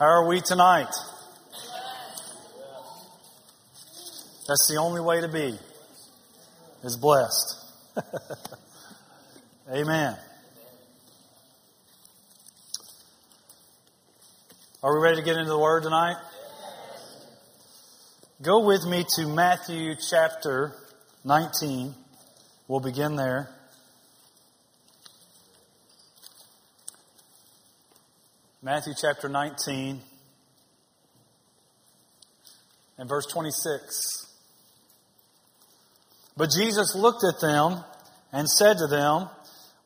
How are we tonight? That's the only way to be, is blessed. Amen. Are we ready to get into the Word tonight? Go with me to Matthew chapter 19. We'll begin there. Matthew chapter 19 and verse 26. But Jesus looked at them and said to them,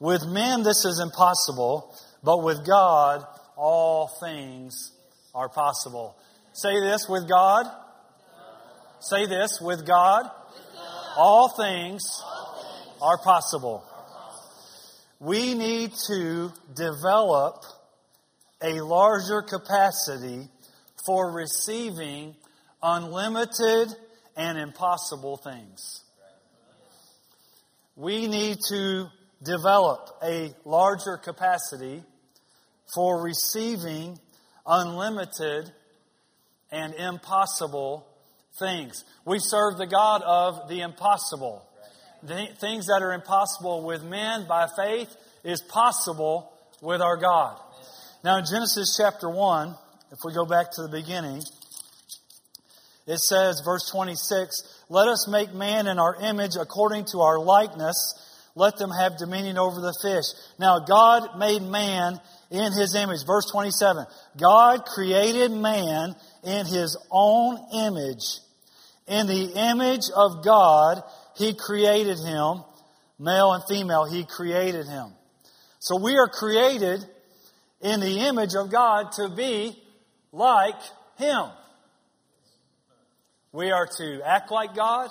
"With men this is impossible, but with God all things are possible." Say this with God. Say this with God. All things are possible. We need to develop a larger capacity for receiving unlimited and impossible things. We need to develop a larger capacity for receiving unlimited and impossible things. We serve the God of the impossible. The things that are impossible with men by faith is possible with our God. Now in Genesis chapter 1, if we go back to the beginning, it says, verse 26, "Let us make man in our image according to our likeness. Let them have dominion over the fish." Now God made man in His image. Verse 27, "God created man in His own image. In the image of God, He created him. Male and female, He created him." So we are created in the image of God to be like Him. We are to act like God.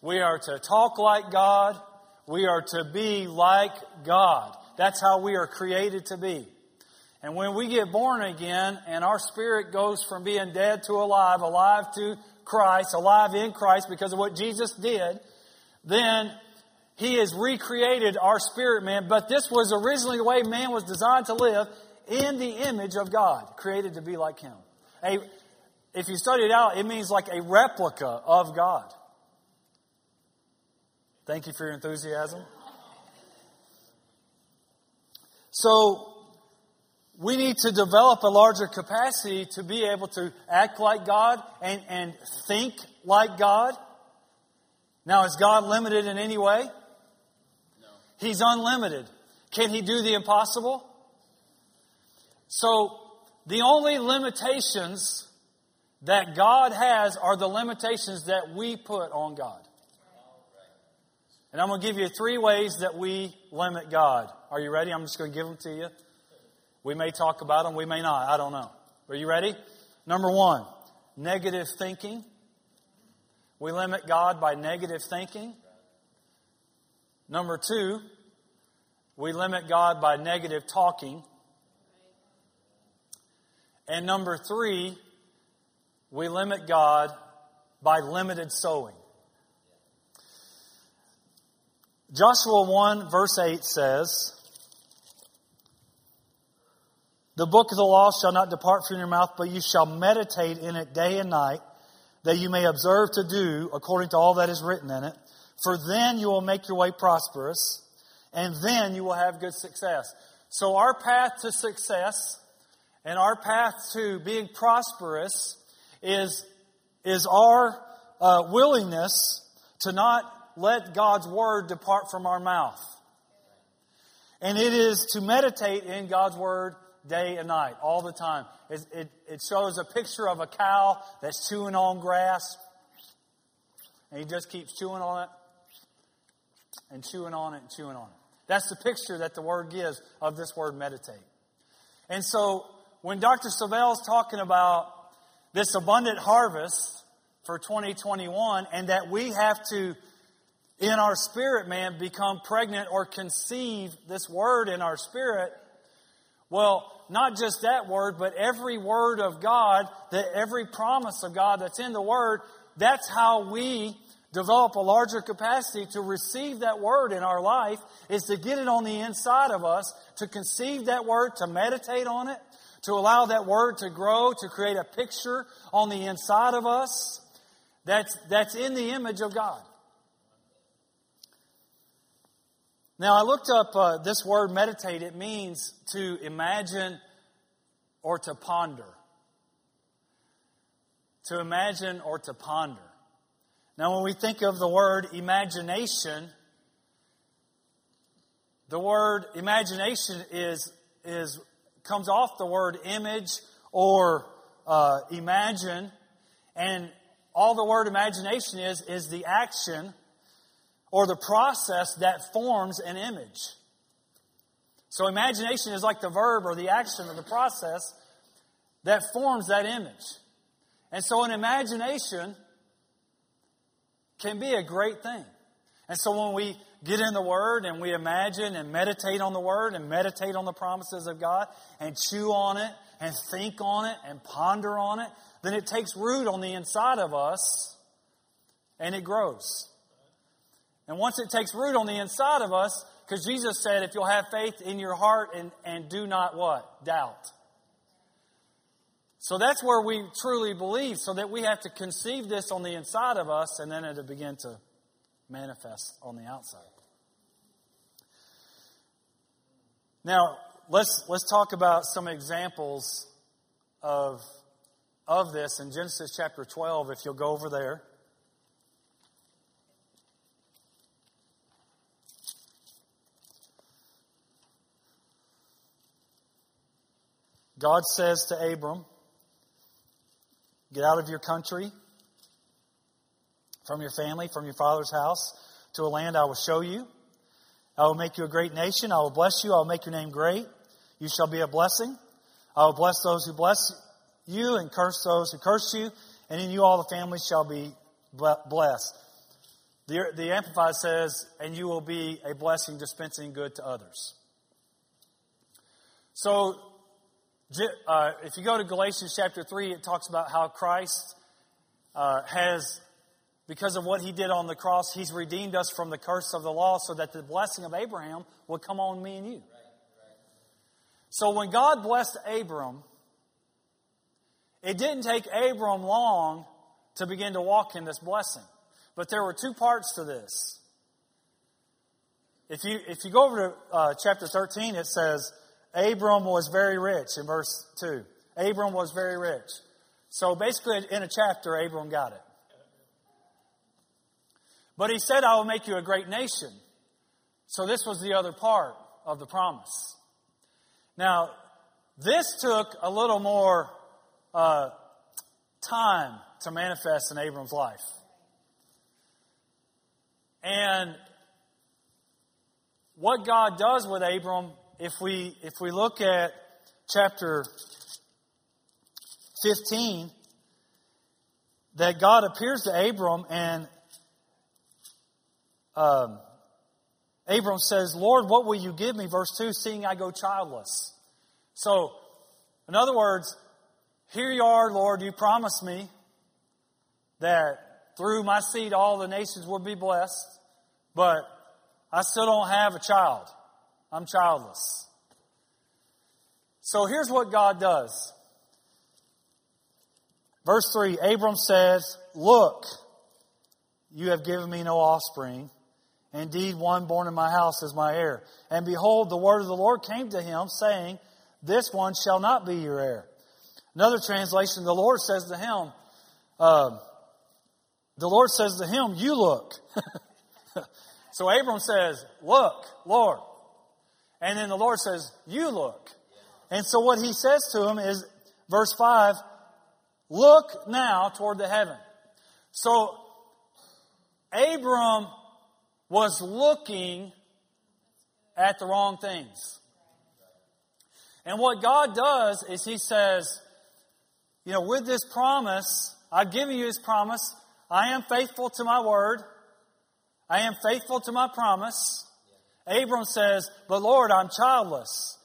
We are to talk like God. We are to be like God. That's how we are created to be. And when we get born again and our spirit goes from being dead to alive, alive to Christ, alive in Christ because of what Jesus did, then He has recreated our spirit man. But this was originally the way man was designed to live, in the image of God, created to be like Him. If you study it out, it means like a replica of God. Thank you for your enthusiasm. So, we need to develop a larger capacity to be able to act like God and think like God. Now, is God limited in any way? No. He's unlimited. Can He do the impossible? So, the only limitations that God has are the limitations that we put on God. And I'm going to give you three ways that we limit God. Are you ready? I'm just going to give them to you. We may talk about them. We may not. I don't know. Are you ready? Number one, negative thinking. We limit God by negative thinking. Number two, we limit God by negative talking. And number three, we limit God by limited sowing. Joshua 1 verse 8 says, "The book of the law shall not depart from your mouth, but you shall meditate in it day and night, that you may observe to do according to all that is written in it. For then you will make your way prosperous, and then you will have good success." So our path to success and our path to being prosperous is our willingness to not let God's Word depart from our mouth. And it is to meditate in God's Word day and night, all the time. It shows a picture of a cow that's chewing on grass. And he just keeps chewing on it. And chewing on it and chewing on it. That's the picture that the Word gives of this word meditate. And so, when Dr. Savelle's talking about this abundant harvest for 2021, and that we have to, in our spirit, man, become pregnant or conceive this word in our spirit. Well, not just that word, but every word of God, every promise of God that's in the Word, that's how we develop a larger capacity to receive that Word in our life, is to get it on the inside of us, to conceive that Word, to meditate on it, to allow that word to grow, to create a picture on the inside of us that's in the image of God. Now, I looked up this word meditate. It means to imagine or to ponder. To imagine or to ponder. Now, when we think of the word imagination, the word imagination comes off the word image or imagine, and all the word imagination is the action or the process that forms an image. So imagination is like the verb or the action or the process that forms that image. And so an imagination can be a great thing. And so when we get in the Word and we imagine and meditate on the Word and meditate on the promises of God and chew on it and think on it and ponder on it, then it takes root on the inside of us and it grows. And once it takes root on the inside of us, because Jesus said, if you'll have faith in your heart and do not what? Doubt. So that's where we truly believe, so that we have to conceive this on the inside of us and then it'll begin to manifest on the outside. Now, let's talk about some examples of this in Genesis chapter 12, if you'll go over there. God says to Abram, get out of your country, from your family, from your father's house, to a land I will show you. I will make you a great nation. I will bless you. I will make your name great. You shall be a blessing. I will bless those who bless you and curse those who curse you. And in you all the families shall be blessed. The Amplified says, and you will be a blessing, dispensing good to others. So, if you go to Galatians chapter 3, it talks about how Christ has... because of what he did on the cross, he's redeemed us from the curse of the law so that the blessing of Abraham would come on me and you. Right, right. So when God blessed Abram, it didn't take Abram long to begin to walk in this blessing. But there were two parts to this. If you go over to chapter 13, it says, Abram was very rich in verse 2. Abram was very rich. So basically in a chapter, Abram got it. But he said, I will make you a great nation. So this was the other part of the promise. Now, this took a little more time to manifest in Abram's life. And what God does with Abram, if we look at chapter 15, that God appears to Abram and Abram says, Lord, what will you give me? Verse 2, seeing I go childless. So, in other words, here you are, Lord, you promised me that through my seed all the nations will be blessed, but I still don't have a child. I'm childless. So here's what God does. Verse 3, Abram says, look, you have given me no offspring. Indeed, one born in my house is my heir. And behold, the word of the Lord came to him, saying, this one shall not be your heir. Another translation, the Lord says to him, you look. So Abram says, look, Lord. And then the Lord says, you look. And so what he says to him is, verse 5, look now toward the heaven. So Abram was looking at the wrong things. And what God does is he says, you know, with this promise, I've given you this promise. I am faithful to my word. I am faithful to my promise. Abram says, but Lord, I'm childless.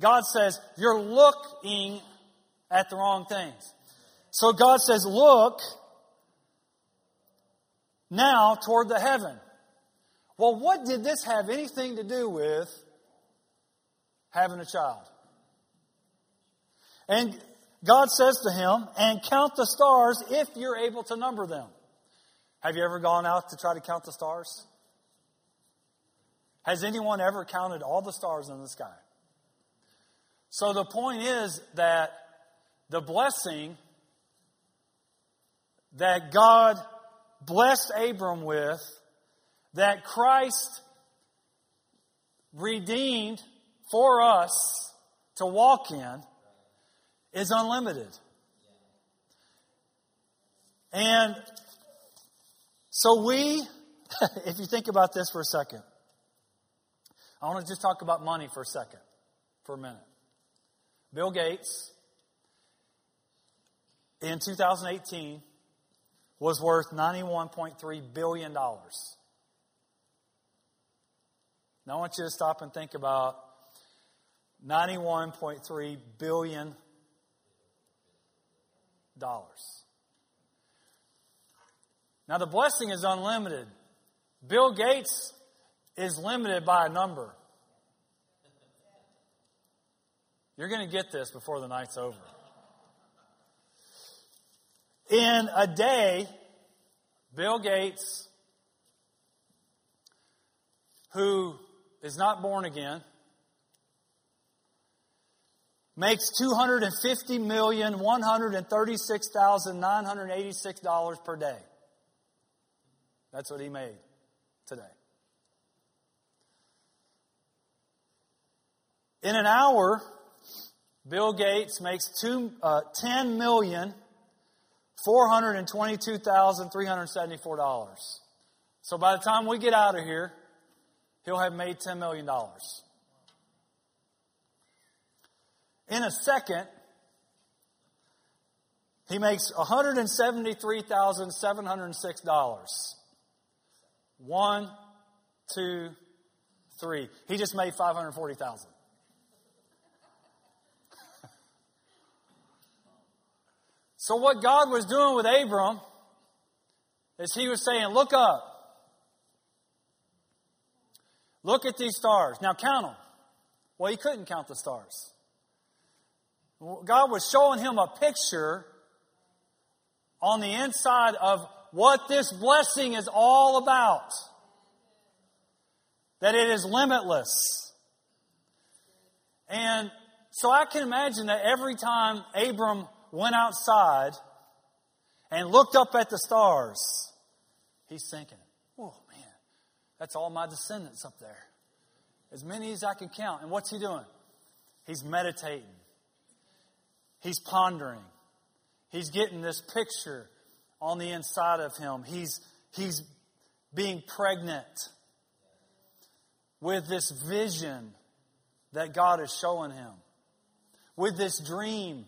God says, you're looking at the wrong things. So God says, look now toward the heaven. Well, what did this have anything to do with having a child? And God says to him, and count the stars if you're able to number them. Have you ever gone out to try to count the stars? Has anyone ever counted all the stars in the sky? So the point is that the blessing that God blessed Abram with, that Christ redeemed for us to walk in, is unlimited. And so we, if you think about this for a second, I want to just talk about money for a second, for a minute. Bill Gates, in 2018, was worth $91.3 billion. Now I want you to stop and think about $91.3 billion. Now the blessing is unlimited. Bill Gates is limited by a number. You're going to get this before the night's over. In a day, Bill Gates, who is not born again, makes $250,136,986 per day. That's what he made today. In an hour, Bill Gates makes $10,422,374. So by the time we get out of here, he'll have made $10 million. In a second, he makes $173,706. One, two, three. He just made $540,000. So what God was doing with Abram is he was saying, look up. Look at these stars. Now count them. Well, he couldn't count the stars. God was showing him a picture on the inside of what this blessing is all about. That it is limitless. And so I can imagine that every time Abram went outside and looked up at the stars, he's thinking, oh man, that's all my descendants up there. As many as I can count. And what's he doing? He's meditating. He's pondering. He's getting this picture on the inside of him. He's being pregnant with this vision that God is showing him, with this dream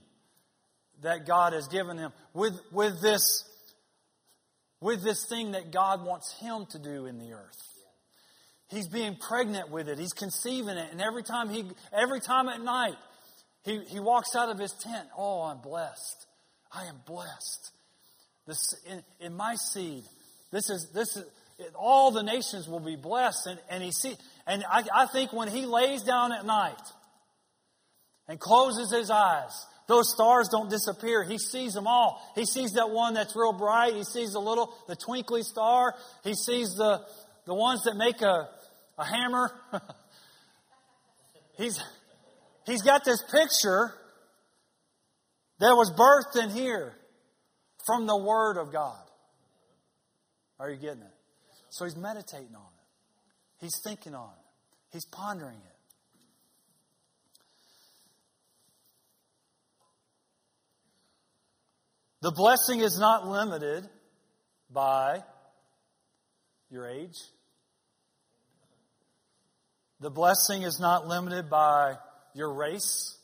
that God has given him, with this thing that God wants him to do in the earth. He's being pregnant with it. He's conceiving it. And every time at night, he walks out of his tent. Oh, I'm blessed. I am blessed. This in my seed. This is all the nations will be blessed. And he see. And I think when he lays down at night and closes his eyes, those stars don't disappear. He sees them all. He sees that one that's real bright. He sees the twinkly star. He sees the ones that make a hammer. He's got this picture that was birthed in here from the Word of God. Are you getting it? So he's meditating on it. He's thinking on it. He's pondering it. The blessing is not limited by your age. The blessing is not limited by your race.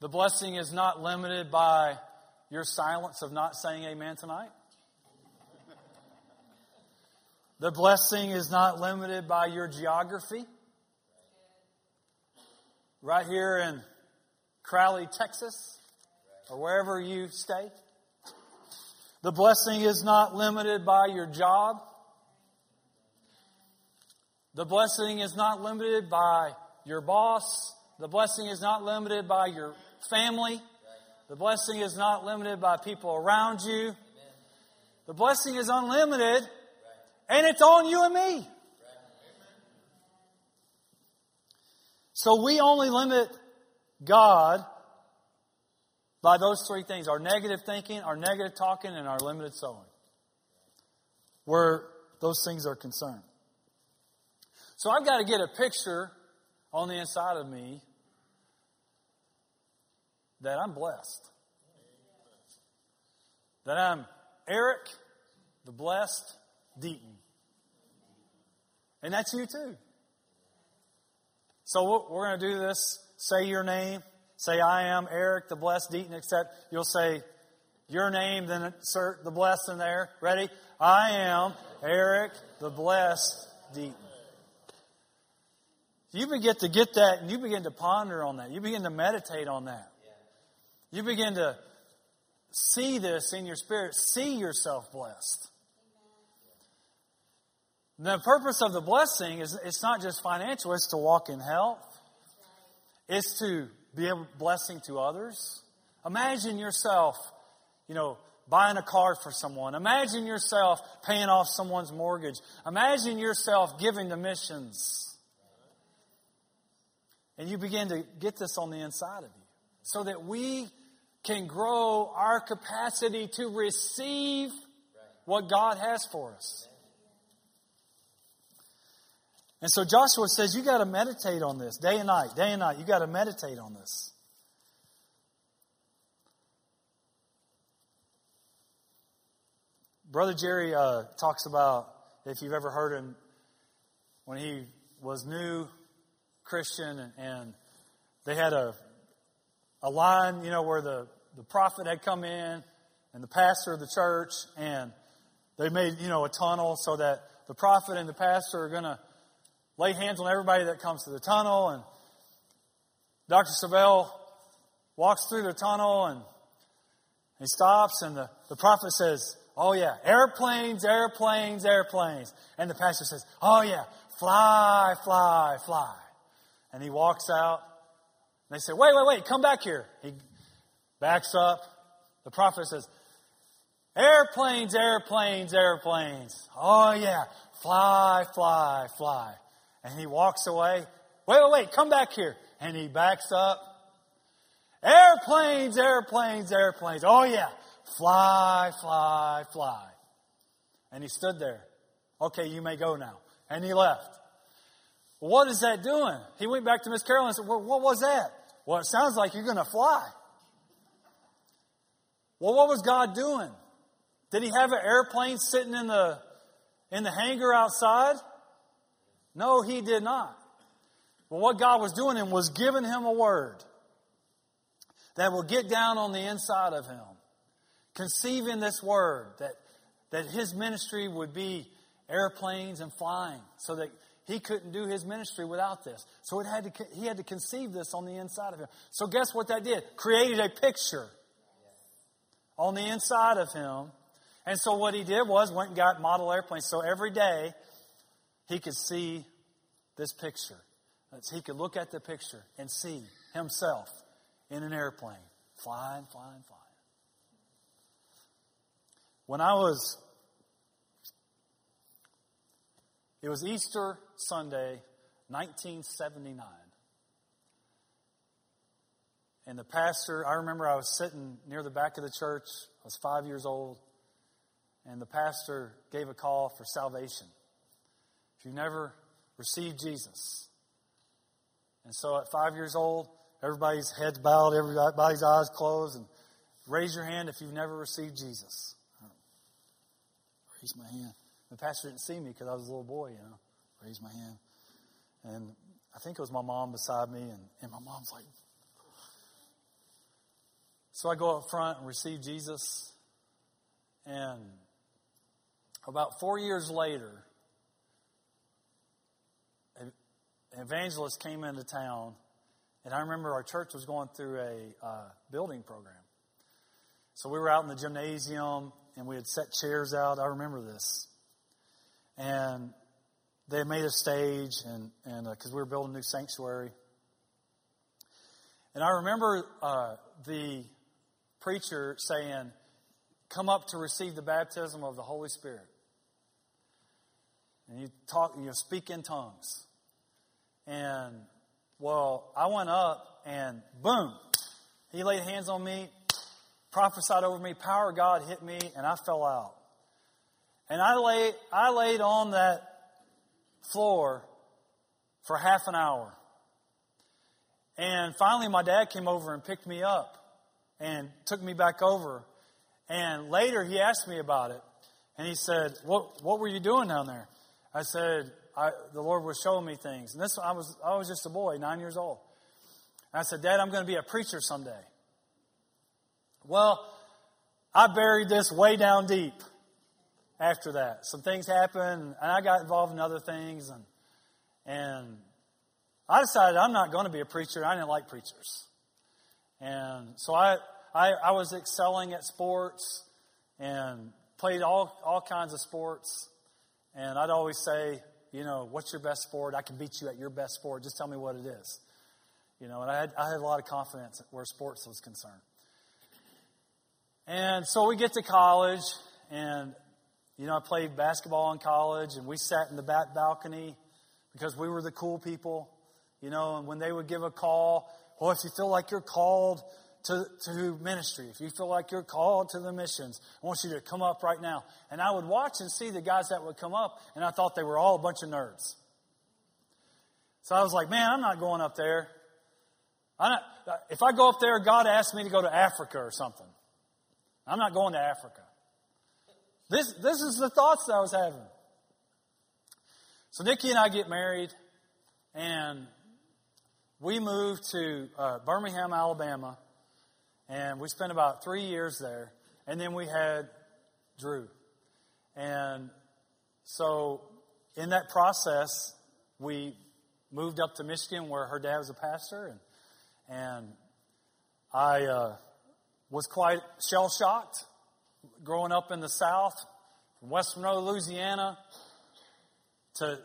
The blessing is not limited by your silence of not saying amen tonight. The blessing is not limited by your geography. Right here in Crowley, Texas, or wherever you stay. The blessing is not limited by your job. The blessing is not limited by your boss. The blessing is not limited by your family. The blessing is not limited by people around you. The blessing is unlimited, and it's on you and me. So we only limit God by those three things: our negative thinking, our negative talking, and our limited sowing, where those things are concerned. So I've got to get a picture on the inside of me that I'm blessed. That I'm Eric, the blessed Deaton. And that's you too. So we're going to do this. Say your name. Say, I am Eric, the blessed Deaton, except you'll say your name, then insert the blessed in there. Ready? I am Eric, the blessed Deaton. You begin to get that, and you begin to ponder on that. You begin to meditate on that. You begin to see this in your spirit. See yourself blessed. The purpose of the blessing is it's not just financial. It's to walk in health. It's to be a blessing to others. Imagine yourself, buying a car for someone. Imagine yourself paying off someone's mortgage. Imagine yourself giving to missions. And you begin to get this on the inside of you so that we can grow our capacity to receive what God has for us. And so Joshua says, you got to meditate on this day and night, you got to meditate on this. Brother Jerry talks about, if you've ever heard him, when he was new Christian, and they had a line, where the prophet had come in and the pastor of the church, and they made, a tunnel so that the prophet and the pastor are going to lay hands on everybody that comes to the tunnel. And Dr. Savelle walks through the tunnel and he stops, and the prophet says, oh yeah, airplanes, airplanes, airplanes. And the pastor says, oh yeah, fly, fly, fly. And he walks out. And they say, wait, wait, wait, come back here. He backs up. The prophet says, airplanes, airplanes, airplanes. Oh, yeah, fly, fly, fly. And he walks away. Wait, wait, wait, come back here. And he backs up. Airplanes, airplanes, airplanes. Oh, yeah, fly, fly, fly. And he stood there. Okay, you may go now. And he left. What is that doing? He went back to Miss Carolyn and said, well, what was that? Well, it sounds like you're going to fly. Well, what was God doing? Did he have an airplane sitting in the hangar outside? No, he did not. Well, what God was doing him was giving him a word that will get down on the inside of him. Conceiving this word that his ministry would be airplanes and flying, so that he couldn't do his ministry without this. So he had to conceive this on the inside of him. So guess what that did? Created a picture on the inside of him. And so what he did was went and got model airplanes. So every day he could see this picture. He could look at the picture and see himself in an airplane. Flying, flying, flying. It was Easter Sunday, 1979. And the pastor, I remember I was sitting near the back of the church. I was 5 years old. And the pastor gave a call for salvation. If you've never received Jesus. And so at 5 years old, everybody's heads bowed, everybody's eyes closed. And raise your hand if you've never received Jesus. Raise my hand. The pastor didn't see me because I was a little boy, Raised my hand. And I think it was my mom beside me. And my mom's like... So I go up front and receive Jesus. And about 4 years later, an evangelist came into town. And I remember our church was going through a building program. So we were out in the gymnasium, and we had set chairs out. I remember this. And they made a stage, and because we were building a new sanctuary. And I remember the preacher saying, come up to receive the baptism of the Holy Spirit. And you speak in tongues. And, well, I went up and boom, he laid hands on me, prophesied over me, power of God hit me, and I fell out. And I laid on that floor for half an hour. And finally my dad came over and picked me up and took me back over. And later he asked me about it. And he said, what were you doing down there? I said, the Lord was showing me things. And I was just a boy, 9 years old. And I said, Dad, I'm going to be a preacher someday. Well, I buried this way down deep. After that, some things happened, and I got involved in other things, and I decided I'm not going to be a preacher. I didn't like preachers, and so I was excelling at sports and played all kinds of sports, and I'd always say, you know, what's your best sport? I can beat you at your best sport. Just tell me what it is, you know. And I had a lot of confidence where sports was concerned, and so we get to college and. You know, I played basketball in college, and we sat in the back balcony because we were the cool people, you know, and when they would give a call, well, if you feel like you're called to ministry, if you feel like you're called to the missions, I want you to come up right now. And I would watch and see the guys that would come up, and I thought they were all a bunch of nerds. So I was like, man, I'm not going up there. If I go up there, God asked me to go to Africa or something. I'm not going to Africa. This is the thoughts that I was having. So Nikki and I get married, and we moved to Birmingham, Alabama, and we spent about 3 years there, and then we had Drew. And so in that process, we moved up to Michigan where her dad was a pastor, and I was quite shell-shocked. Growing up in the South, from West Monroe, Louisiana, to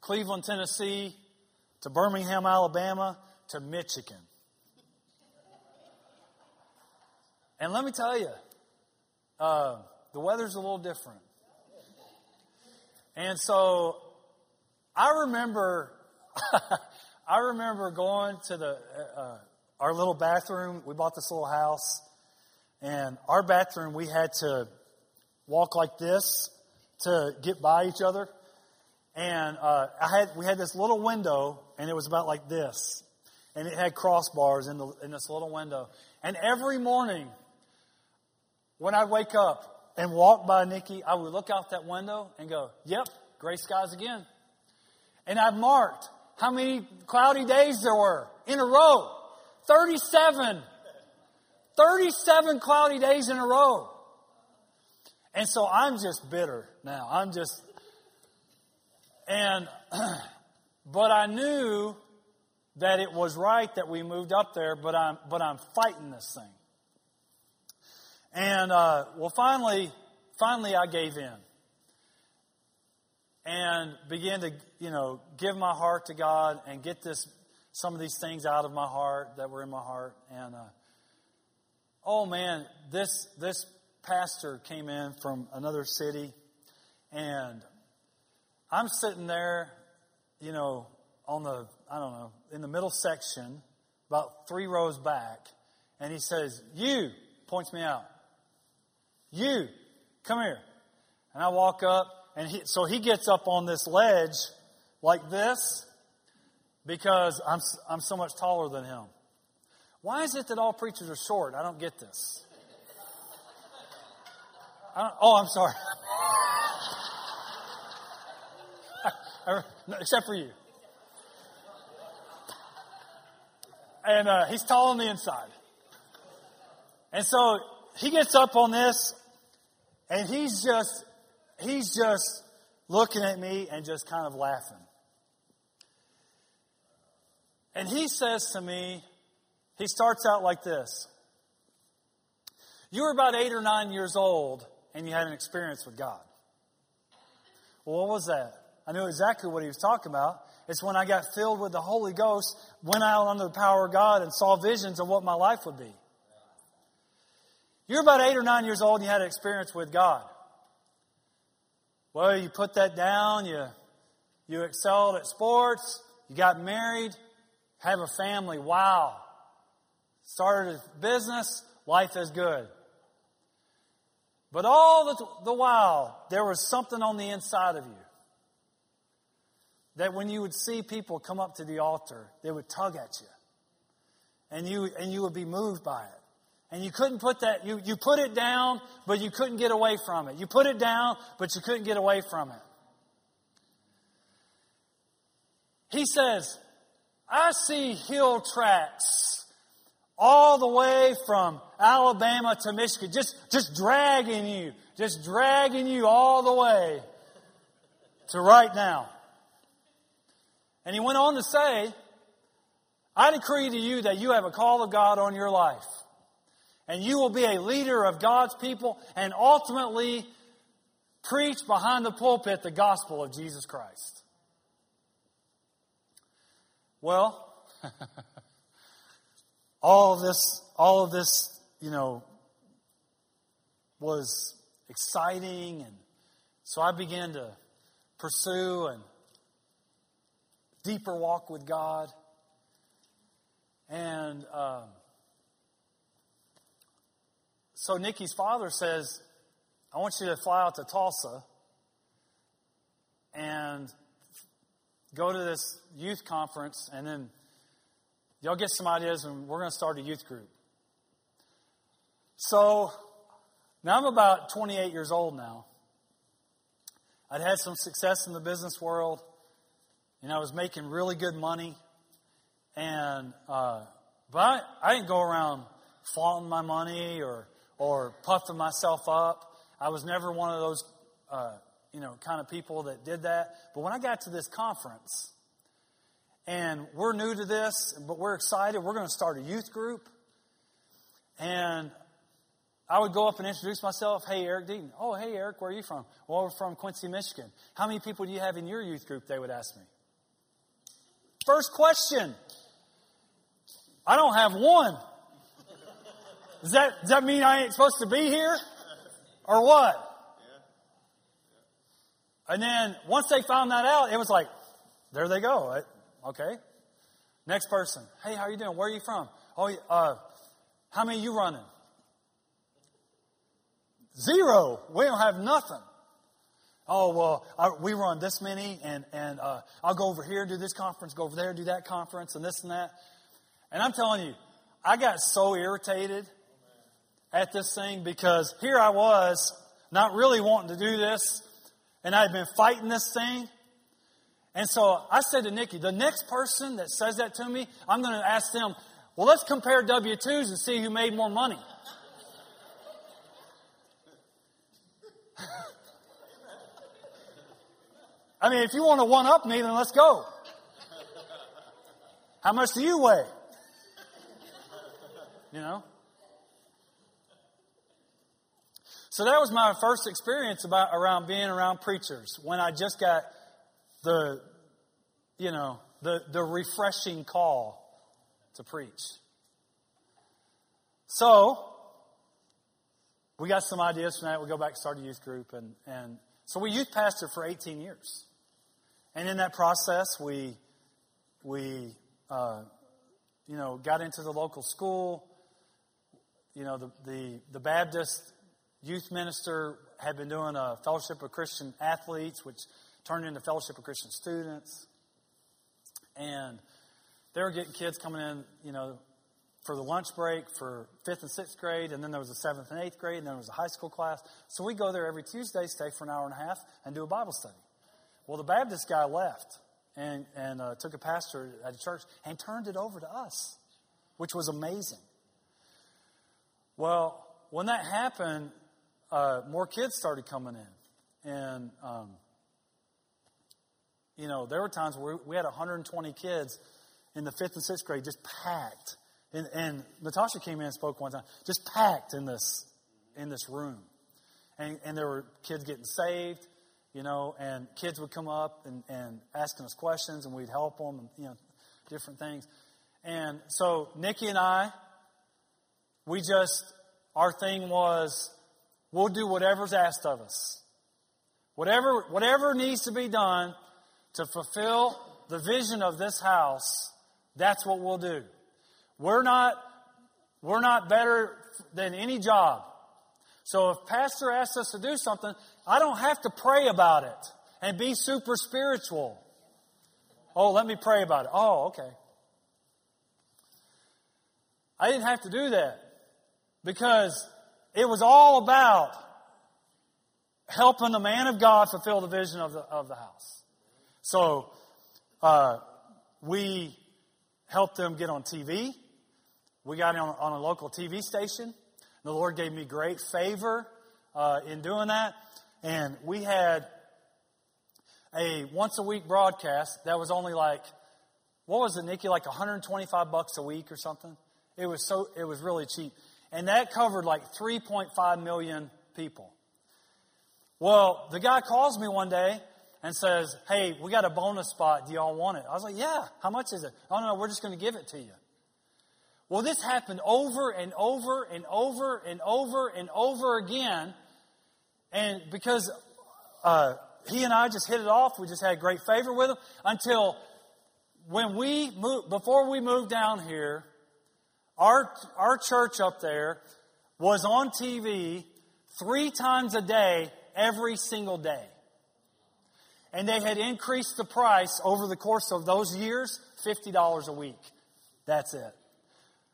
Cleveland, Tennessee, to Birmingham, Alabama, to Michigan. And let me tell you, the weather's a little different. And so I remember going to our little bathroom. We bought this little house. And our bathroom, we had to walk like this to get by each other. And we had this little window, and it was about like this. And it had crossbars in this little window. And every morning when I wake up and walk by Nikki, I would look out that window and go, yep, gray skies again. And I marked how many cloudy days there were in a row, 37. 37 cloudy days in a row. And so I'm just bitter now. But I knew that it was right that we moved up there, but I'm fighting this thing. And, well, finally I gave in and began to, you know, give my heart to God and get some of these things out of my heart that were in my heart. And, oh man, this pastor came in from another city, and I'm sitting there, you know, in the middle section, about 3 rows back, and he says, you, points me out, you, come here. And I walk up, and he gets up on this ledge like this because I'm so much taller than him. Why is it that all preachers are short? I don't get this. I'm sorry. Except for you. And he's tall on the inside. And so he gets up on this, and he's just looking at me and just kind of laughing. And he says to me, he starts out like this. You were about 8 or 9 years old, and you had an experience with God. Well, what was that? I knew exactly what he was talking about, It's when I got filled with the Holy Ghost, went out under the power of God and saw visions of what my life would be. You're about 8 or 9 years old and you had an experience with God. Well, you put that down, you excelled at sports, you got married, have a family, wow. Started a business, life is good. But all the while, there was something on the inside of you that when you would see people come up to the altar, they would tug at you. And you would be moved by it. And you couldn't put that, you put it down, but you couldn't get away from it. You put it down, but you couldn't get away from it. He says, I see hill tracks all the way from Alabama to Michigan, just dragging you, all the way to right now. And he went on to say, I decree to you that you have a call of God on your life. And you will be a leader of God's people and ultimately preach behind the pulpit the gospel of Jesus Christ. Well, all of this, you know, was exciting. And so I began to pursue a deeper walk with God. And, so Nikki's father says, I want you to fly out to Tulsa and go to this youth conference, and then y'all get some ideas, and we're going to start a youth group. So now I'm about 28 years old now. I'd had some success in the business world, and I was making really good money. And but I didn't go around flaunting my money or puffing myself up. I was never one of those, kind of people that did that. But when I got to this conference, and we're new to this, but we're excited. We're going to start a youth group. And I would go up and introduce myself. Hey, Eric Deaton. Oh, hey, Eric, where are you from? Well, we're from Quincy, Michigan. How many people do you have in your youth group? They would ask me. First question. I don't have one. Does that mean I ain't supposed to be here? Or what? Yeah. Yeah. And then once they found that out, it was like, there they go. Okay. Next person. Hey, how are you doing? Where are you from? Oh, how many are you running? Zero. We don't have nothing. Oh, well, we run this many, and I'll go over here, do this conference, go over there, do that conference, and this and that. And I'm telling you, I got so irritated at this thing, because here I was not really wanting to do this, and I had been fighting this thing. And so I said to Nikki, the next person that says that to me, I'm going to ask them, well, let's compare W-2s and see who made more money. I mean, if you want to one-up me, then let's go. How much do you weigh? You know? So that was my first experience around being around preachers, when I just got the refreshing call to preach. So we got some ideas from that. We go back and start a youth group, and so we youth pastored for 18 years, and in that process we got into the local school. You know, the Baptist youth minister had been doing a Fellowship of Christian Athletes, which turned into Fellowship of Christian Students. And they were getting kids coming in, you know, for the lunch break for 5th and 6th grade, and then there was a 7th and 8th grade, and then there was a high school class. So we go there every Tuesday, stay for an hour and a half, and do a Bible study. Well, the Baptist guy left and took a pastor at a church and turned it over to us, which was amazing. Well, when that happened, more kids started coming in. And, there were times where we had 120 kids in the 5th and 6th grade, just packed. And Natasha came in and spoke one time, just packed in this room. And there were kids getting saved. you know, and kids would come up and asking us questions, and we'd help them, and, you know, different things. And so Nikki and I, we just, our thing was, we'll do whatever's asked of us. Whatever needs to be done to fulfill the vision of this house, that's what we'll do. We're not better than any job. So if pastor asks us to do something, I don't have to pray about it and be super spiritual. Oh, let me pray about it. Oh, okay. I didn't have to do that because it was all about helping the man of God fulfill the vision of the house. So we helped them get on TV. We got on a local TV station. The Lord gave me great favor in doing that. And we had a once-a-week broadcast that was only like, what was it, Nikki, like $125 a week or something? It was really cheap. And that covered like 3.5 million people. Well, the guy calls me one day and says, hey, we got a bonus spot. Do y'all want it? I was like, yeah. How much is it? Oh, no, we're just going to give it to you. Well, this happened over and over and over and over and over again. And because he and I just hit it off, we just had great favor with him until when we moved, before we moved down here, our church up there was on TV 3 times a day, every single day. And they had increased the price over the course of those years, $50 a week. That's it.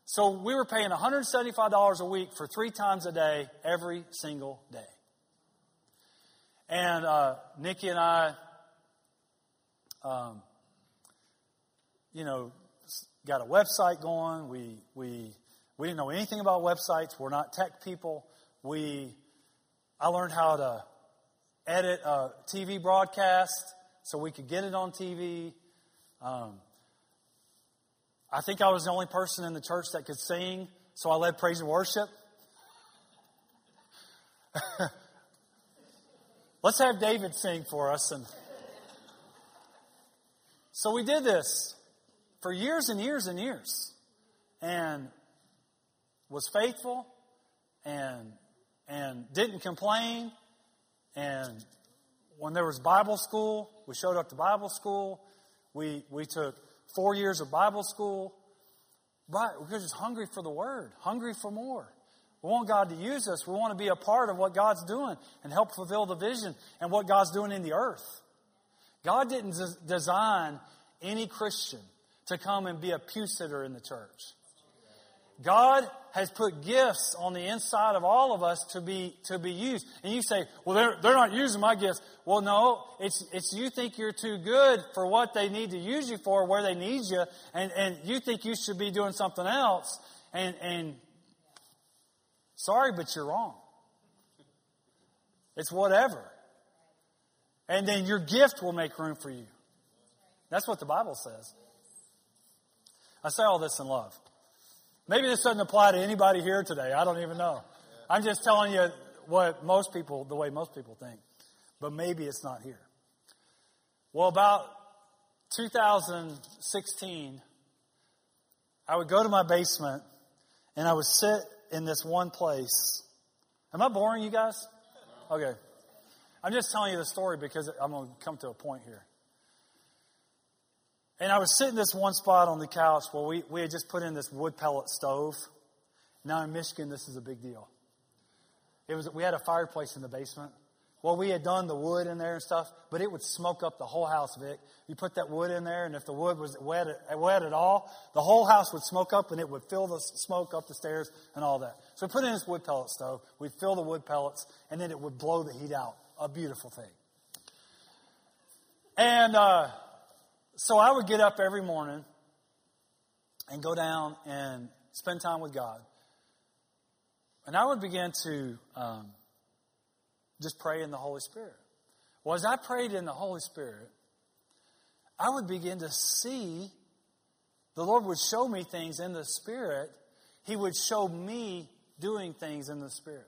So we were paying $175 a week for 3 times a day, every single day. And Nikki and I, you know, got a website going. We didn't know anything about websites. We're not tech people. I learned how to edit a TV broadcast so we could get it on TV. I think I was the only person in the church that could sing, so I led praise and worship. Let's have David sing for us. And so we did this for years and years and years, and was faithful, and didn't complain. And when there was Bible school, we showed up to Bible school. We took 4 years of Bible school. Right, we were just hungry for the Word, hungry for more. We want God to use us. We want to be a part of what God's doing and help fulfill the vision and what God's doing in the earth. God didn't design any Christian to come and be a pew sitter in the church. God has put gifts on the inside of all of us to be used. And you say, well, they're not using my gifts. Well, no, it's you think you're too good for what they need to use you for, where they need you, and you think you should be doing something else, and sorry, but you're wrong. It's whatever. And then your gift will make room for you. That's what the Bible says. I say all this in love. Maybe this doesn't apply to anybody here today. I don't even know. I'm just telling you the way most people think. But maybe it's not here. Well, about 2016, I would go to my basement and I would sit in this one place. Am I boring you guys? Okay. I'm just telling you the story because I'm going to come to a point here. And I was sitting this one spot on the couch where we had just put in this wood pellet stove. Now in Michigan, this is a big deal. We had a fireplace in the basement. Well, we had done the wood in there and stuff, but it would smoke up the whole house, Vic. You put that wood in there, and if the wood was wet at all, the whole house would smoke up, and it would fill the smoke up the stairs and all that. So we put in this wood pellet stove. We'd fill the wood pellets, and then it would blow the heat out. A beautiful thing. And so I would get up every morning and go down and spend time with God. And I would begin to just pray in the Holy Spirit. Well, as I prayed in the Holy Spirit, I would begin to see the Lord would show me things in the Spirit. He would show me doing things in the Spirit.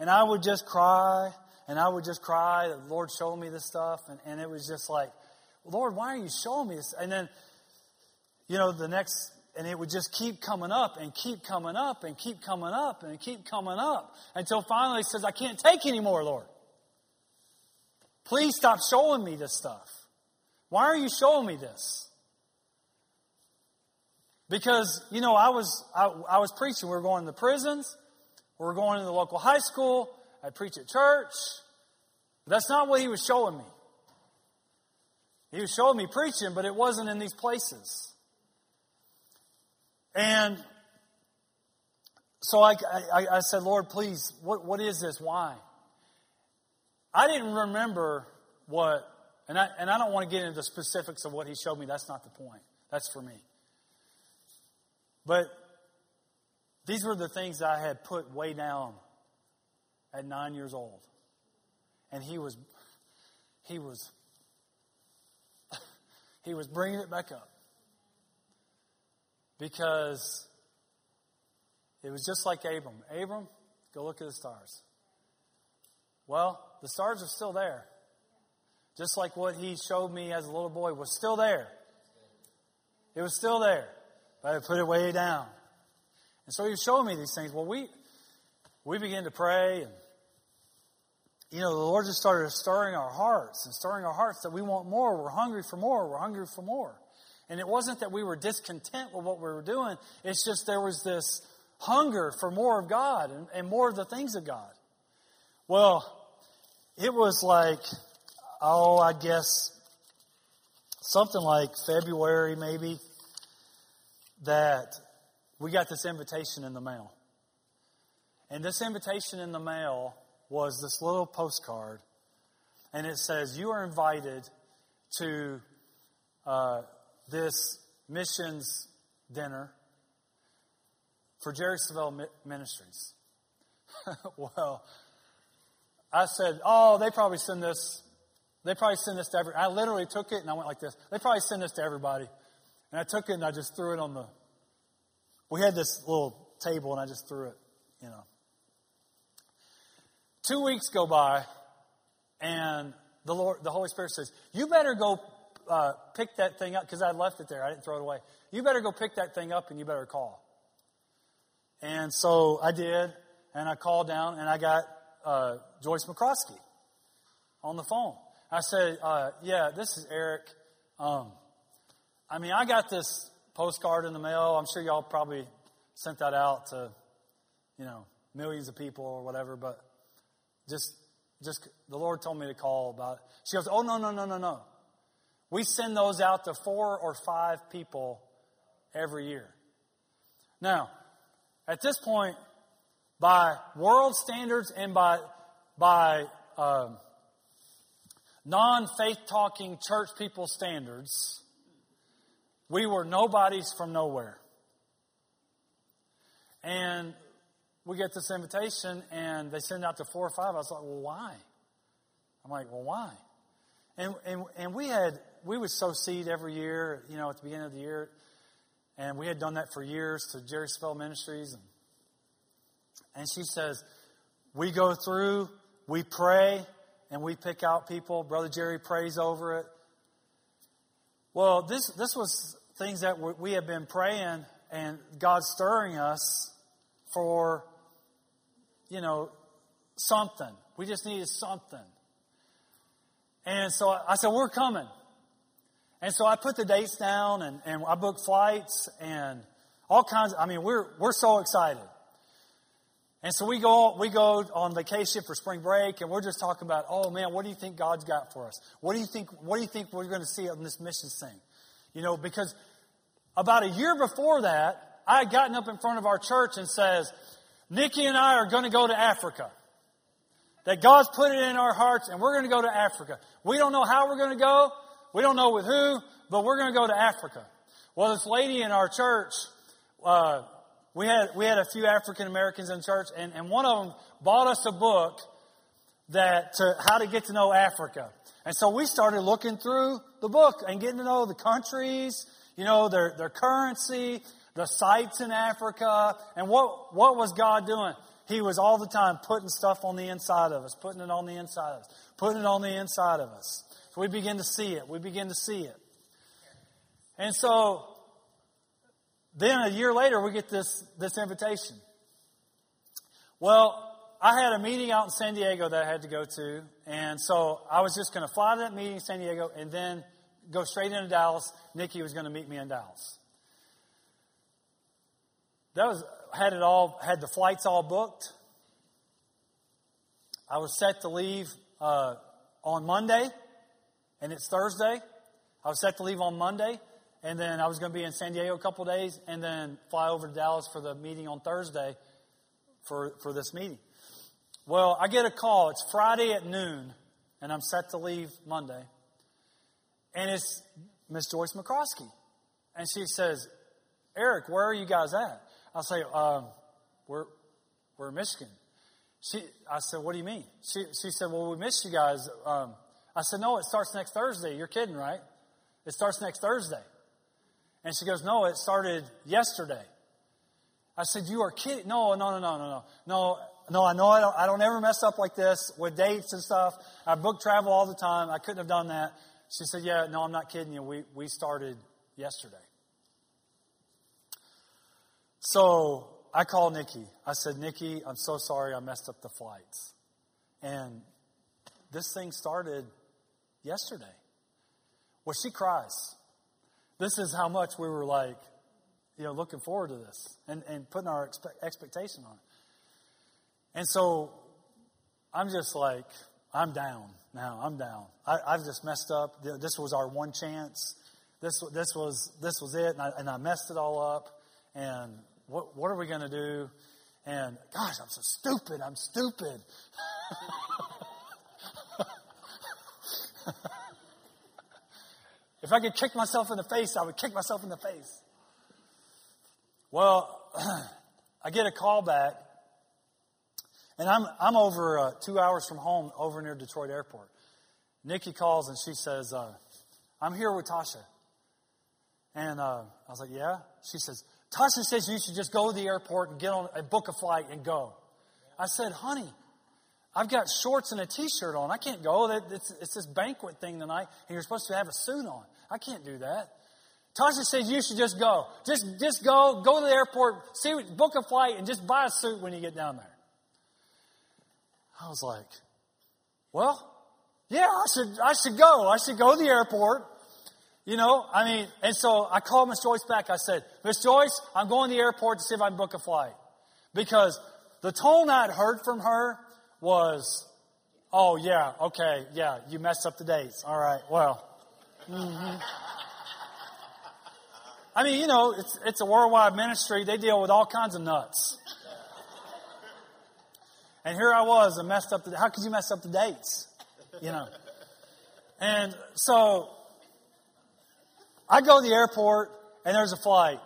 And I would just cry and I would just cry. The Lord showed me this stuff, and it was just like, Lord, why are you showing me this? And then, you know, the next, and it would just keep coming up and keep coming up and keep coming up and keep coming up until finally he says, I can't take anymore, Lord. Please stop showing me this stuff. Why are you showing me this? Because, you know, I was preaching. We were going to the prisons. We were going to the local high school. I preach at church. But that's not what he was showing me. He was showing me preaching, but it wasn't in these places. And so I said, Lord, please, what is this? Why? I didn't remember what, and I don't want to get into the specifics of what he showed me. That's not the point. That's for me. But these were the things I had put way down at 9 years old. And he was bringing it back up. Because it was just like Abram. Abram, go look at the stars. Well, the stars are still there. Just like what he showed me as a little boy was still there. It was still there. But I put it way down. And so he was showing me these things. Well, we began to pray. And, you know, the Lord just started stirring our hearts. And stirring our hearts that we want more. We're hungry for more. We're hungry for more. And it wasn't that we were discontent with what we were doing. It's just there was this hunger for more of God and more of the things of God. Well, it was like, I guess something like February maybe, that we got this invitation in the mail. And this invitation in the mail was this little postcard. And it says, you are invited to... this missions dinner for Jerry Savelle Ministries. Well, I said, they probably send this to everybody. I literally took it and I went like this. They probably send this to everybody. And I took it and I just threw it on the, we had this little table and I just threw it, you know. 2 weeks go by and the Holy Spirit says, you better go pick that thing up, because I left it there. I didn't throw it away. You better go pick that thing up and you better call. And so I did, and I called down, and I got Joyce McCroskey on the phone. I said, yeah, this is Eric. I got this postcard in the mail. I'm sure y'all probably sent that out to, you know, millions of people or whatever, but just the Lord told me to call about it. She goes, oh, no. We send those out to 4 or 5 people every year. Now, at this point, by world standards and by non-faith-talking church people standards, we were nobodies from nowhere. And we get this invitation, and they send out to 4 or 5. I was like, well, why? And we would sow seed every year, you know, at the beginning of the year. And we had done that for years to Jerry Savelle Ministries. And she says, we go through, we pray, and we pick out people. Brother Jerry prays over it. Well, this was things that we had been praying and God stirring us for, you know, something. We just needed something. And so I said, we're coming. And so I put the dates down, and I booked flights and all kinds. We're so excited. And so we go on vacation for spring break, and we're just talking about, oh man, what do you think God's got for us? What do you think we're going to see on this missions thing? You know, because about a year before that, I had gotten up in front of our church and says, Nikki and I are going to go to Africa. That God's put it in our hearts, and we're going to go to Africa. We don't know how we're going to go. We don't know with who, but we're going to go to Africa. Well, this lady in our church, we had a few African Americans in church, and one of them bought us a book how to get to know Africa. And so we started looking through the book and getting to know the countries, you know, their currency, the sites in Africa, and what was God doing. He was all the time putting stuff on the inside of us, putting it on the inside of us, putting it on the inside of us. So we begin to see it. We begin to see it. And so then a year later, we get this invitation. Well, I had a meeting out in San Diego that I had to go to, and so I was just going to fly to that meeting in San Diego and then go straight into Dallas. Nikki was going to meet me in Dallas. Had the flights all booked. I was set to leave on Monday, and it's Thursday. I was set to leave on Monday, and then I was going to be in San Diego a couple days, and then fly over to Dallas for the meeting on Thursday for this meeting. Well, I get a call. It's Friday at noon, and I'm set to leave Monday. And it's Miss Joyce McCroskey. And she says, "Eric, where are you guys at?" I say, we're in Michigan. I said, "What do you mean?" She said, "Well, we missed you guys." I said, "No, it starts next Thursday. You're kidding, right? It starts next Thursday." And she goes, "No, it started yesterday." I said, "You are kidding. No, I know I don't ever mess up like this with dates and stuff. I book travel all the time. I couldn't have done that." She said, "Yeah, no, I'm not kidding you. We started yesterday." So I called Nikki. I said, "Nikki, I'm so sorry I messed up the flights. And this thing started yesterday." Well, she cries. This is how much we were like, looking forward to this and putting our expectation on it. And so I'm just like, I'm down now. I'm down. I've just messed up. This was our one chance. This was it. And I messed it all up. And what are we going to do? And gosh, I'm so stupid. I'm stupid. If I could kick myself in the face, I would kick myself in the face. Well, I get a call back, and I'm over 2 hours from home, over near Detroit Airport. Nikki calls and she says, "I'm here with Tasha." And I was like, "Yeah." She says, "Tasha says you should just go to the airport and book a flight and go." I said, "Honey, I've got shorts and a T-shirt on. I can't go. It's this banquet thing tonight, and you're supposed to have a suit on. I can't do that." Tasha says you should just go. Just go to the airport, book a flight, and just buy a suit when you get down there. I was like, "Well, yeah, I should go. I should go to the airport." And so I called Miss Joyce back. I said, "Miss Joyce, I'm going to the airport to see if I can book a flight." Because the tone I'd heard from her was, "Oh, yeah, okay, yeah, you messed up the dates. All right, well." Mm-hmm. It's a worldwide ministry. They deal with all kinds of nuts. And here I was, I messed up how could you mess up the dates? And so I go to the airport, and there's a flight.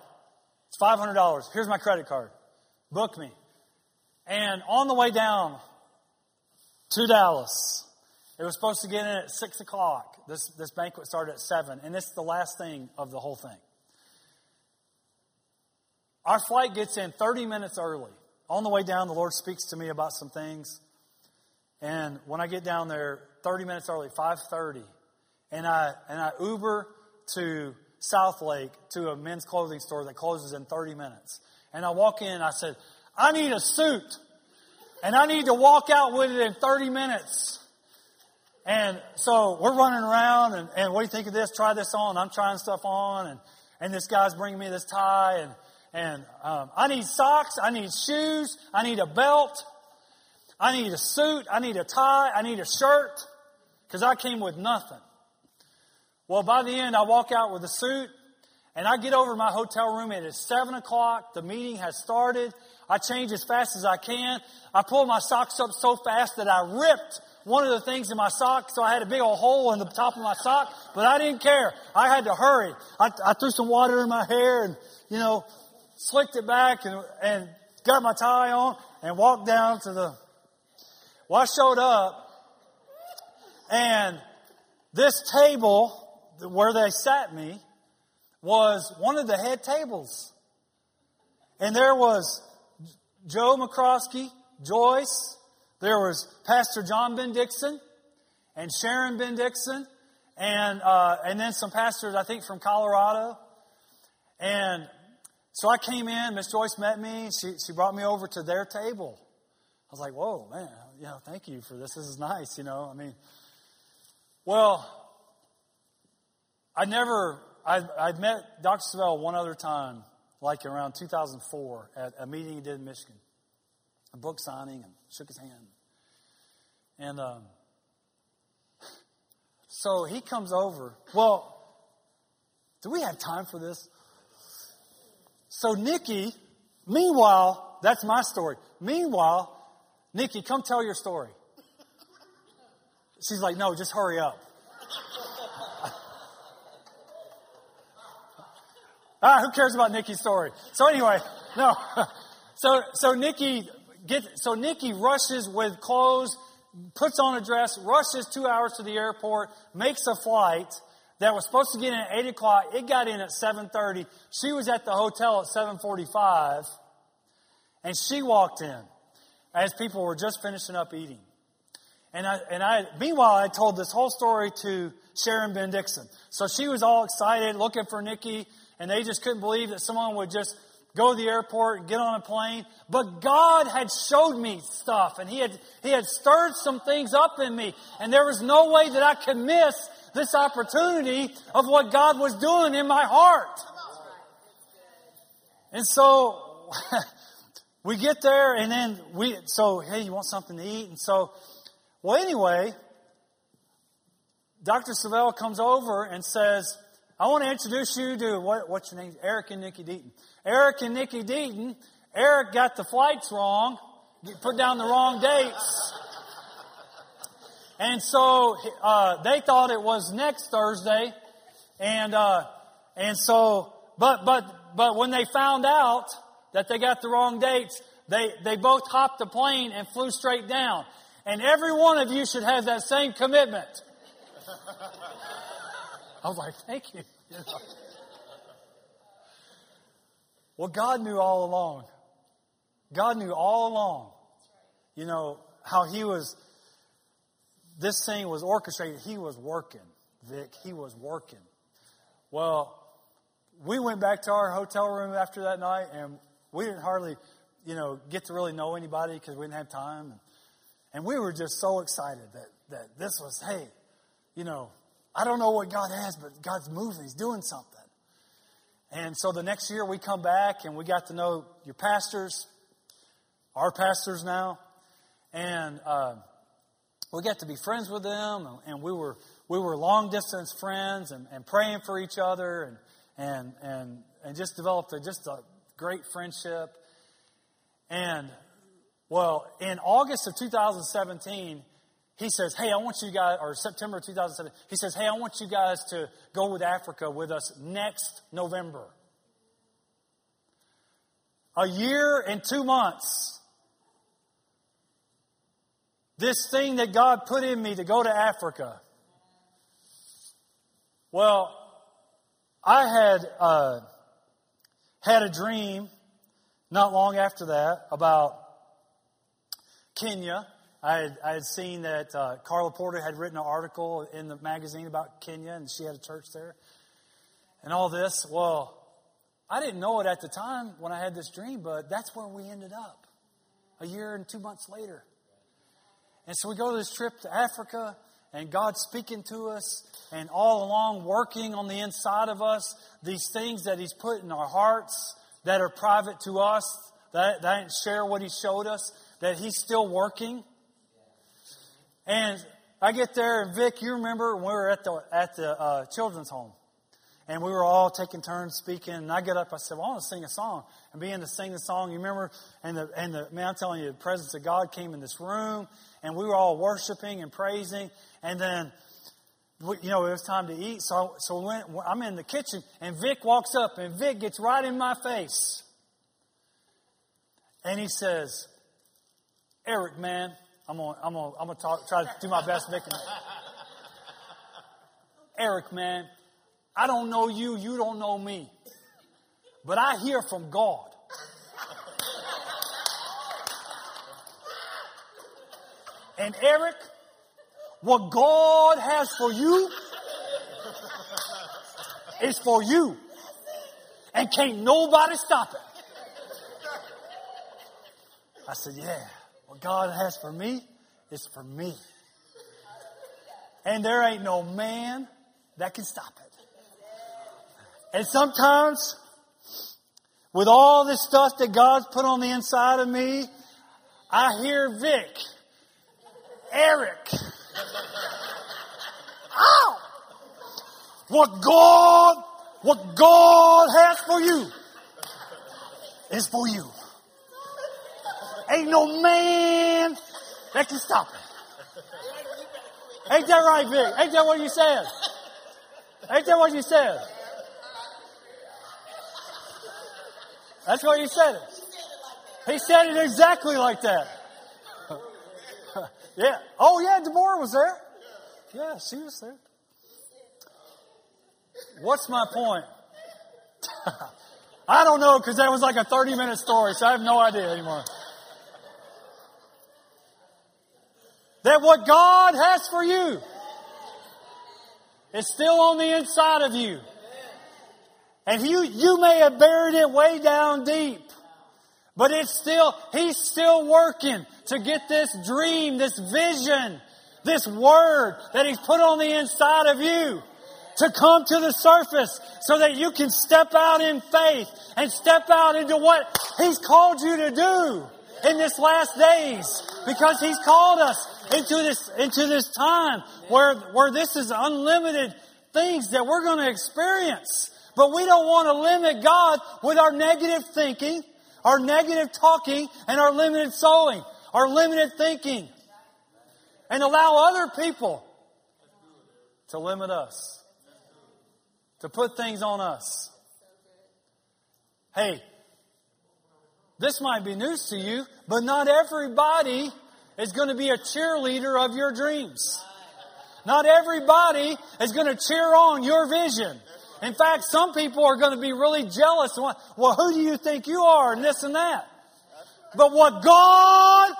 It's $500. Here's my credit card. Book me. And on the way down to Dallas, it was supposed to get in at 6 o'clock. This banquet started at 7, and it's the last thing of the whole thing. Our flight gets in 30 minutes early. On the way down, the Lord speaks to me about some things. And when I get down there, 30 minutes early, 5:30, and I Uber to Southlake to a men's clothing store that closes in 30 minutes. And I walk in, I said, "I need a suit. And I need to walk out with it in 30 minutes. And so we're running around, and what do you think of this? Try this on. I'm trying stuff on. And this guy's bringing me this tie. And I need socks. I need shoes. I need a belt. I need a suit. I need a tie. I need a shirt. Because I came with nothing. Well, by the end, I walk out with a suit, and I get over to my hotel room. It is 7 o'clock. The meeting has started. I change as fast as I can. I pull my socks up so fast that I ripped one of the things in my sock, so I had a big old hole in the top of my sock, but I didn't care. I had to hurry. I threw some water in my hair and, slicked it back and got my tie on and walked down to the... Well, I showed up, and this table... where they sat me was one of the head tables. And there was Joe McCroskey, Joyce. There was Pastor John Ben Dixon and Sharon Ben Dixon, and then some pastors, I think, from Colorado. And so I came in. Miss Joyce met me. She brought me over to their table. I was like, whoa, man, you know, thank you for this. This is nice, you know. I mean, well, I'd met Dr. Savelle one other time, like around 2004 at a meeting he did in Michigan. A book signing, and shook his hand. And so he comes over. Well, do we have time for this? So Nikki, meanwhile, that's my story. Meanwhile, Nikki, come tell your story. She's like, no, just hurry up. Ah, who cares about Nikki's story? So anyway, no. So Nikki rushes with clothes, puts on a dress, rushes 2 hours to the airport, makes a flight that was supposed to get in at 8 o'clock. It got in at 7:30. She was at the hotel at 7:45, and she walked in as people were just finishing up eating. Meanwhile, I told this whole story to Sharon Ben Dixon. So she was all excited, looking for Nikki, and they just couldn't believe that someone would just go to the airport and get on a plane. But God had showed me stuff, and He had stirred some things up in me. And there was no way that I could miss this opportunity of what God was doing in my heart. And so we get there, and then hey, you want something to eat? And so, well, anyway, Dr. Savelle comes over and says, I want to introduce you to, what's your name? Eric and Nikki Deaton. Eric and Nikki Deaton. Eric got the flights wrong. He put down the wrong dates. And so they thought it was next Thursday. But when they found out that they got the wrong dates, they both hopped the plane and flew straight down. And every one of you should have that same commitment. I was like, thank you. You know? Well, God knew all along. God knew all along, you know, how this thing was orchestrated. He was working, Vic. He was working. Well, we went back to our hotel room after that night, and we didn't hardly, you know, get to really know anybody because we didn't have time. And we were just so excited that this was, hey, you know, I don't know what God has, but God's moving. He's doing something. And so the next year we come back and we got to know your pastors, our pastors now, and we got to be friends with them. And we were long distance friends and praying for each other and just developed a great friendship. And well, in August of 2017. He says, hey, I want you guys, or September 2007, he says, hey, I want you guys to go with Africa with us next November. A year and 2 months. This thing that God put in me to go to Africa. Well, I had had a dream not long after that about Kenya. I had seen that Carla Porter had written an article in the magazine about Kenya, and she had a church there, and all this. Well, I didn't know it at the time when I had this dream, but that's where we ended up, a year and 2 months later. And so we go to this trip to Africa, and God's speaking to us, and all along working on the inside of us, these things that He's put in our hearts that are private to us, that I didn't share what He showed us, that He's still working. And I get there, and Vic, you remember when we were at the children's home, and we were all taking turns speaking. And I get up, I said, well, "I want to sing a song." And began to sing the song. You remember? And the man, I'm telling you, the presence of God came in this room, and we were all worshiping and praising. And then, you know, it was time to eat, so I'm in the kitchen, and Vic walks up, and Vic gets right in my face, and he says, "Eric, man." I'm gonna try to do my best, Vic. Eric, man, I don't know you. You don't know me. But I hear from God. and Eric, what God has for you is for you. And can't nobody stop it. I said, yeah, what God has for me is for me. And there ain't no man that can stop it. And sometimes, with all this stuff that God's put on the inside of me, I hear Vic, Eric. Oh! What God has for you is for you. Ain't no man that can stop it. Ain't that right, Vic? Ain't that what you said? Ain't that what you said? That's what he said it. He said it exactly like that. Yeah. Oh, yeah, Deborah was there. Yeah, she was there. What's my point? I don't know, because that was like a 30-minute story, so I have no idea anymore. That what God has for you is still on the inside of you. And you may have buried it way down deep, but he's still working to get this dream, this vision, this word that he's put on the inside of you to come to the surface so that you can step out in faith and step out into what he's called you to do in this last days, because he's called us into this time where this is unlimited things that we're going to experience. But we don't want to limit God with our negative thinking, our negative talking, and our limited sowing, our limited thinking. And allow other people to limit us, to put things on us. Hey, this might be news to you, but not everybody is going to be a cheerleader of your dreams. Not everybody is going to cheer on your vision. In fact, some people are going to be really jealous. Well, who do you think you are? And this and that. But what God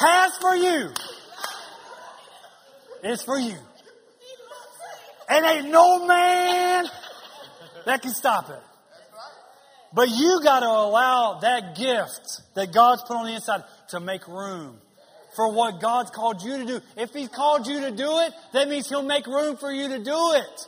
has for you is for you. And ain't no man that can stop it. But you got to allow that gift that God's put on the inside to make room for what God's called you to do. If he's called you to do it, that means he'll make room for you to do it.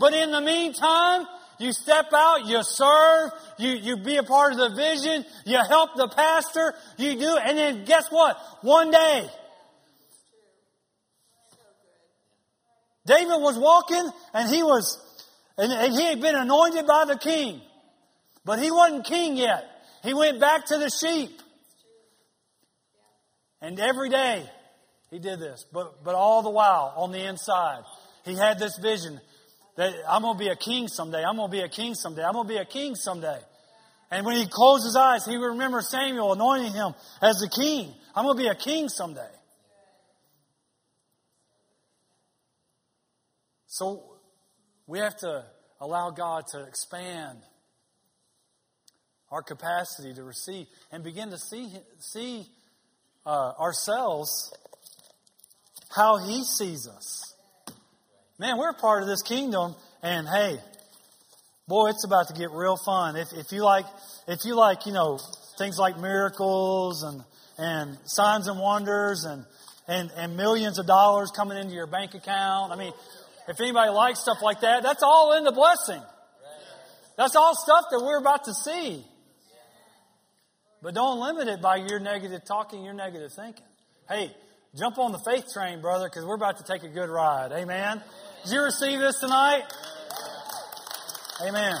But in the meantime, you step out, you serve, you be a part of the vision, you help the pastor, you do, and then guess what? One day, David was walking, and he had been anointed by the king. But he wasn't king yet. He went back to the sheep. And every day, he did this. But all the while, on the inside, he had this vision that I'm going to be a king someday. I'm going to be a king someday. I'm going to be a king someday. And when he closed his eyes, he remembered Samuel anointing him as the king. I'm going to be a king someday. So we have to allow God to expand our capacity to receive and begin to see ourselves how he sees us. Man, we're part of this kingdom, and hey, boy, it's about to get real fun. If you like, you know, things like miracles and signs and wonders and millions of dollars coming into your bank account. I mean, if anybody likes stuff like that, that's all in the blessing. That's all stuff that we're about to see. But don't limit it by your negative talking, your negative thinking. Hey, jump on the faith train, brother, because we're about to take a good ride. Amen. Did you receive this tonight? Amen.